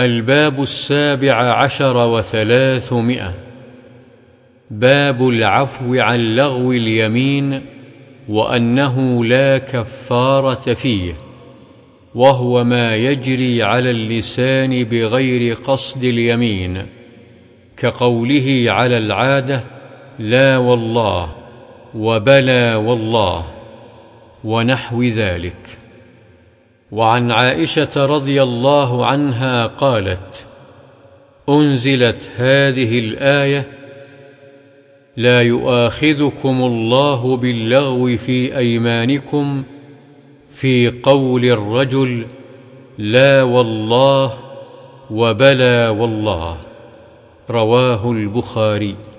الباب 173 باب العفو عن لغو اليمين وأنه لا كفارة فيه، وهو ما يجري على اللسان بغير قصد اليمين، كقوله على العادة لا والله وبلى والله ونحو ذلك. وعن عائشة رضي الله عنها قالت: أنزلت هذه الآية: لا يؤاخذكم الله باللغو في أيمانكم في قول الرجل لا والله وبلى والله. رواه البخاري.